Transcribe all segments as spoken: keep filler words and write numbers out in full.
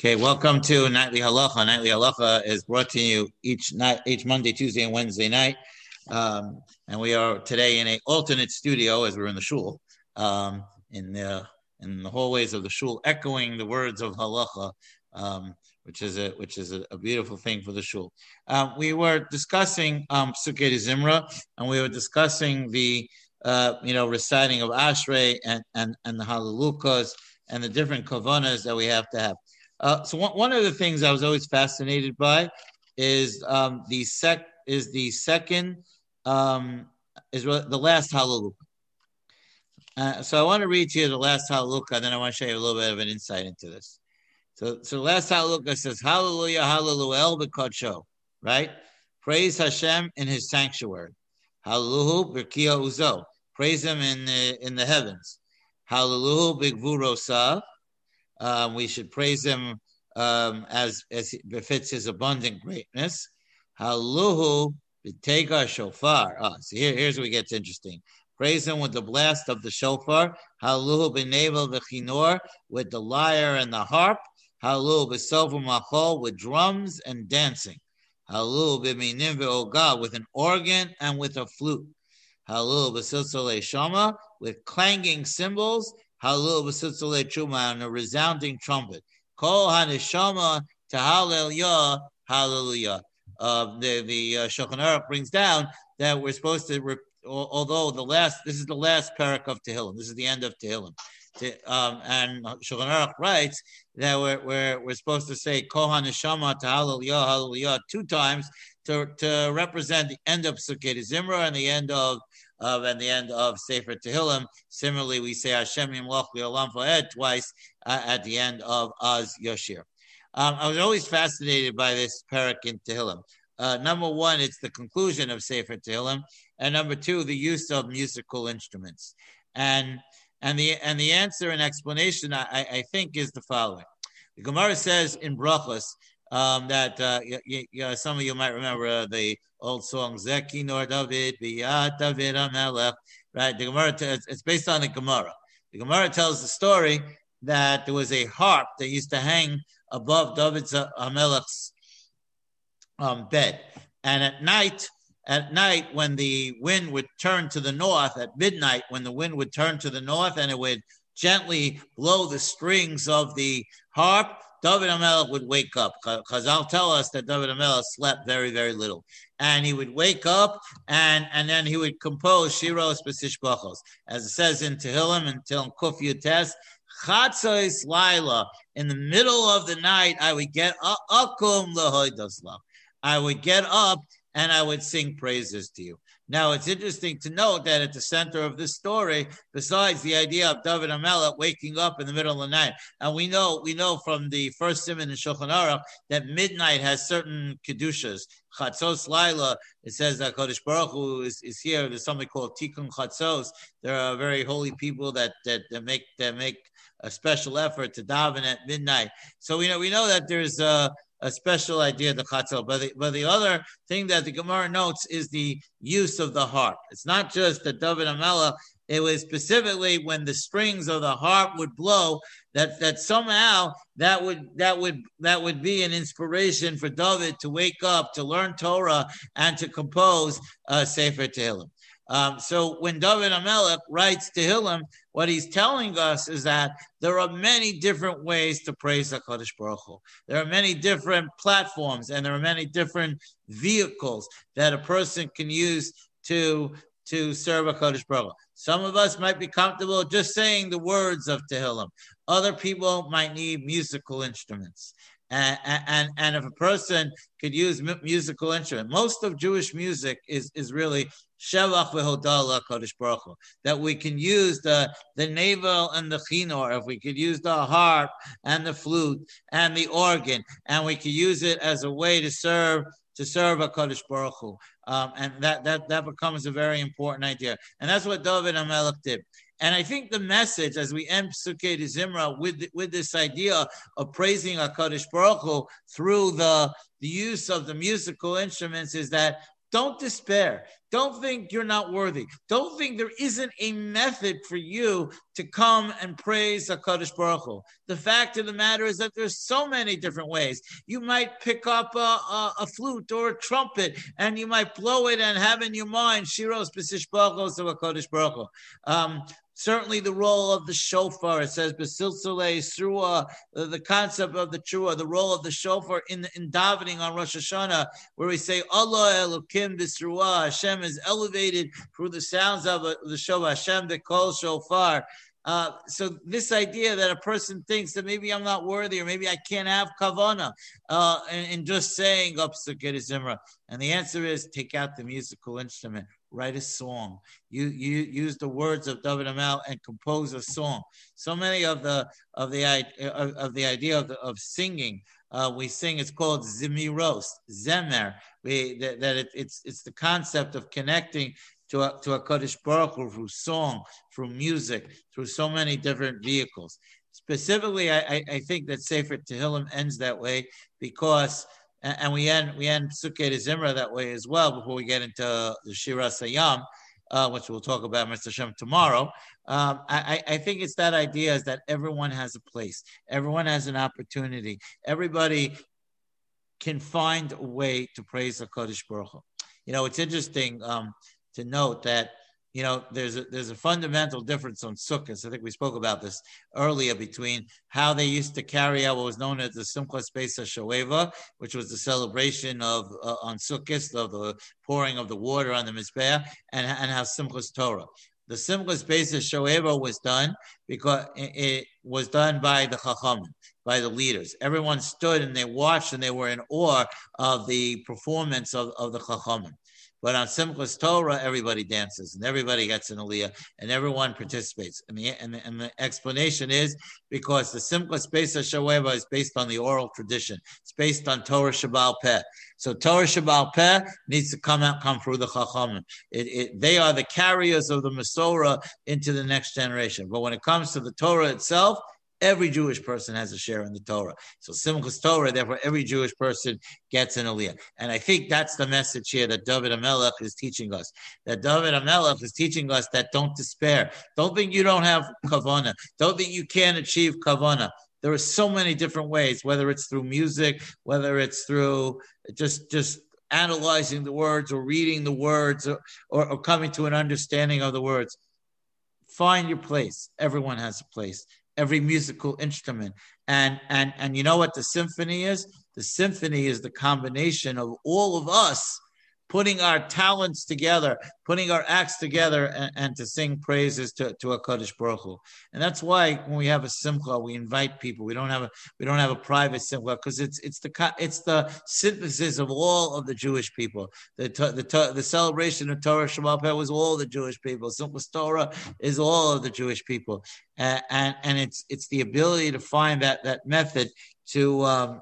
Okay, welcome to Nightly Halacha. Nightly Halacha is brought to you each night, each Monday, Tuesday, and Wednesday night. Um, and we are today in an alternate studio as we're in the shul, um, in the in the hallways of the shul, echoing the words of Halacha, um, which is a which is a, a beautiful thing for the shul. Um, we were discussing um, Pesukei D'Zimra, and we were discussing the uh, you know reciting of Ashrei and and and the Halleluchos and the different kavanahs that we have to have. Uh, so one, one of the things I was always fascinated by is um, the sec is the second um, is the last Halleluchah. Uh, so I want to read to you the last Halleluchah, then I want to show you a little bit of an insight into this. So, so the last Halleluchah says, "Hallelujah, Hallelu B'Kodsho," right? Praise Hashem in His sanctuary. Halleluhu B'Kiya Uzo. Praise Him in the in the heavens. Halleluhu B'Gvurosav. Um, we should praise him um, as as befits his abundant greatness. Halluhu b'tega shofar. Ah, so here, here's where it gets interesting. Praise him with the blast of the shofar. Halluhu b'nevel v'chinor, with the lyre and the harp. Halluhu b'sofu machol, with drums and dancing. Halluhu b'minim v'ogah, with an organ and with a flute. Halluhu b'silsolei shama, with clanging cymbals. Hallelujah, b'sitzolei truma, and a resounding trumpet. Kol haneshama to hallelujah, hallelujah. Uh, the the uh, Shulchan Aruch brings down that we're supposed to, re- although the last, this is the last parak of Tehillim. This is the end of Tehillim, to, um, and Shulchan Aruch writes that we're we're we're supposed to say kol haneshama to hallelujah, hallelujah two times to to represent the end of Pesukei D'Zimra and the end of. Of and the end of Sefer Tehillim. Similarly, we say Hashem Yimloch Le'olam Va'ed twice uh, at the end of Az Yashir. Um, I was always fascinated by this parak in Tehillim. Uh, number one, it's the conclusion of Sefer Tehillim, and number two, the use of musical instruments. And and the and the answer and explanation I, I think is the following: the Gemara says in Brachos um, that uh, y- y- y- some of you might remember uh, the old song, Zeki Nor David, Biyat David HaMelech, right? The Gemara, t- it's based on the Gemara. The Gemara tells the story that there was a harp that used to hang above David HaMelech's um, bed. And at night, at night, when the wind would turn to the north, at midnight, when the wind would turn to the north and it would gently blow the strings of the harp, David HaMelech would wake up. Chazal tell us that David HaMelech slept very, very little. And he would wake up, and, and then he would compose Shirois Pesish B'chos. As it says in Tehillim, until Kuf Yutes Chatsos Laila, in the middle of the night, I would get up, I would get up, and I would sing praises to you. Now, it's interesting to note that at the center of this story, besides the idea of David HaMelech waking up in the middle of the night, and we know we know from the first siman in Shulchan Aruch that midnight has certain kedushahs. Chatzos laila, it says that HaKadosh Baruch Hu is, is here. There's something called Tikkun Chatzos. There are very holy people that that, that make that make a special effort to daven at midnight. So we know we know that there's a A special idea, the chatzal, but the, but the other thing that the Gemara notes is the use of the harp. It's not just the David HaMelech. It was specifically when the strings of the harp would blow that that somehow that would that would that would be an inspiration for David to wake up, to learn Torah, and to compose uh, Sefer Tehillim. Um, so when David HaMelech writes Tehillim, what he's telling us is that there are many different ways to praise HaKadosh Baruch Hu. There are many different platforms and there are many different vehicles that a person can use to, to serve HaKadosh Baruch Hu. Some of us might be comfortable just saying the words of Tehillim. Other people might need musical instruments. And, and and if a person could use m- musical instrument, most of Jewish music is is really Shevach v'Hoda LaKadosh Baruch Hu, that we can use the the navel and the chinor, if we could use the harp and the flute and the organ, and we could use it as a way to serve to serve HaKadosh Baruch Hu, um, and that that that becomes a very important idea, and that's what David HaMelech did. And I think the message, as we end Pesukei D'Zimra with, with this idea of praising HaKadosh Baruch Hu through the, the use of the musical instruments, is that Don't despair. Don't think you're not worthy. Don't think there isn't a method for you to come and praise HaKadosh Baruch Hu. The fact of the matter is that there's so many different ways. You might pick up a, a, a flute or a trumpet, and you might blow it and have in your mind Shirois Pesish B'chos of HaKadosh Baruch Hu. Um, Certainly the role of the shofar, it says, the, the concept of the trua, the role of the shofar in, in davening on Rosh Hashanah, where we say, Allah Elokim b'sruah, Hashem is elevated through the sounds of the shofar, Hashem the kol shofar. Uh, so this idea that a person thinks that maybe I'm not worthy or maybe I can't have kavanah uh, and, and just saying, Pesukei D'Zimra. And the answer is, take out the musical instrument. Write a song. You you use the words of David HaMelech and compose a song. So many of the of the of, of the idea of, the, of singing, uh, we sing. It's called zimiros, zemer. We that, that it, it's it's the concept of connecting to a, to a HaKadosh Baruch Hu through song, through music, through so many different vehicles. Specifically, I I think that Sefer Tehillim ends that way because. And we end we end Pesukei D'Zimra that way as well before we get into the Shira Sayam, uh, which we'll talk about, Mister Hashem, tomorrow. Um, I, I think it's that idea is that everyone has a place. Everyone has an opportunity. Everybody can find a way to praise HaKadosh Baruch Hu. You know, it's interesting um, to note that, you know, there's a, there's a fundamental difference on Sukkot. I think we spoke about this earlier between how they used to carry out what was known as the Simchas Beis HaShoeva, which was the celebration of uh, on Sukkot, of the pouring of the water on the Mizbeah, and, and how Simchas Torah. The Simchas Beis HaShoeva was done because it, it was done by the Chachamim, by the leaders. Everyone stood and they watched and they were in awe of the performance of, of the Chachamim. But on Simchas Torah, everybody dances and everybody gets an Aliyah and everyone participates. And the, and the, and the explanation is because the Simchas Beis HaShoeva is based on the oral tradition. It's based on Torah Shabal Peh. So Torah Shabal Peh needs to come out, come through the Chachamim. It, it, they are the carriers of the Masorah into the next generation. But when it comes to the Torah itself, every Jewish person has a share in the Torah. So Simchas Torah, therefore, every Jewish person gets an Aliyah. And I think that's the message here that David HaMelech is teaching us. That David HaMelech is teaching us that don't despair. Don't think you don't have kavanah. Don't think you can't achieve kavanah. There are so many different ways, whether it's through music, whether it's through just just analyzing the words or reading the words or, or, or coming to an understanding of the words. Find your place. Everyone has a place. Every musical instrument. And and and you know what the symphony is? The symphony is the combination of all of us putting our talents together, putting our acts together, and, and to sing praises to, to HaKadosh Baruch Hu. And that's why when we have a simcha, we invite people. We don't have a we don't have a private simcha because it's it's the it's the synthesis of all of the Jewish people. The the the celebration of Torah Shabbat Peh was all the Jewish people. Simchas Torah is all of the Jewish people, and and, and it's it's the ability to find that that method to um,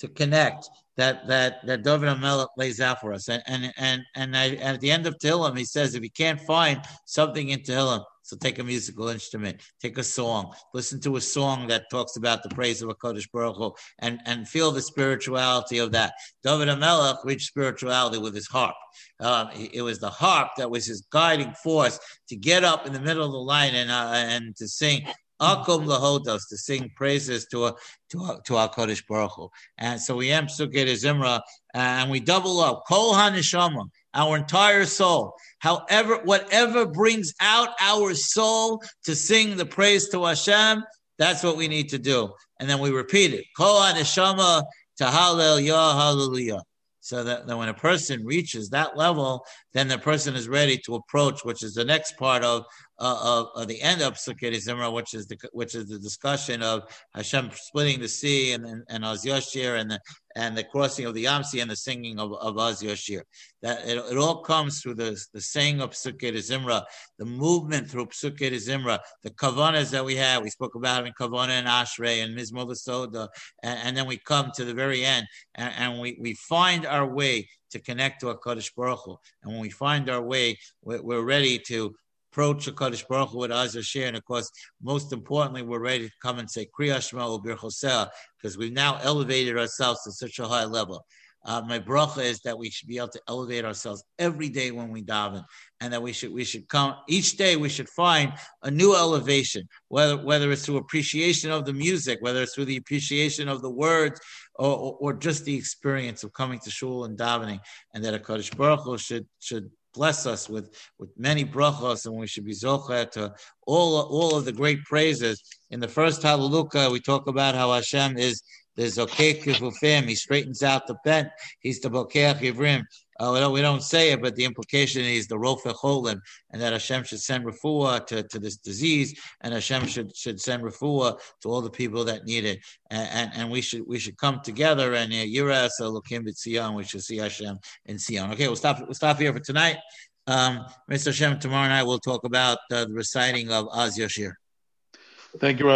to connect. That that that David HaMelech lays out for us, and and and and I, at the end of Tehillim, he says, if you can't find something in Tehillim, so take a musical instrument, take a song, listen to a song that talks about the praise of HaKadosh Baruch Hu, and and feel the spirituality of that. David HaMelech reached spirituality with his harp. Um, it was the harp that was his guiding force to get up in the middle of the night and uh, and to sing. Akum lahodos, to sing praises to a, to a, to our HaKadosh Baruch Hu. And so we am Pesukei D'Zimra, and we double up kol haneshama, our entire soul. However, whatever brings out our soul to sing the praise to Hashem, that's what we need to do. And then we repeat it kol haneshama to hallelujah, hallelujah. So that, that when a person reaches that level, then the person is ready to approach, which is the next part of uh, of, of the end of Pesukei D'Zimra, which is the which is the discussion of Hashem splitting the sea and and, and Az Yashir and the and the crossing of the Yam Sea and the singing of, of Az Yashir. That it, it all comes through the the saying of Pesukei D'Zimra, the movement through Pesukei D'Zimra, the kavanas that we have. We spoke about having kavanah and Ashrei and Mizmor L'Soda, and, and then we come to the very end and, and we we find our way to connect to HaKadosh Baruch Hu. And when we find our way, we're, we're ready to approach HaKadosh Baruch Hu with Az Yashir. And of course, most importantly, we're ready to come and say Kriya Shema U'Birchoseh, because we've now elevated ourselves to such a high level. Uh, my bracha is that we should be able to elevate ourselves every day when we daven, and that we should we should come each day. We should find a new elevation, whether whether it's through appreciation of the music, whether it's through the appreciation of the words, or, or, or just the experience of coming to shul and davening. And that HaKadosh Baruch Hu should should bless us with with many brachos, and we should be zocher to all all of the great praises. In the first Halleluchos, we talk about how Hashem is. There's Zokeach Kifufim. He straightens out the bent. He's the Bokeach Yivrim. Uh, we, don't, we don't say it, but the implication is the Rofech Cholim, and that Hashem should send Rafua to, to this disease, and Hashem should should send Rafua to all the people that need it. And, and, and we should we should come together and Yiras Elokim B'Tzion. We should see Hashem in Tzion. Okay, we'll stop we'll stop here for tonight. Um, Mister Hashem, tomorrow night we'll talk about uh, the reciting of Az Yashir. Thank you, Rabbi.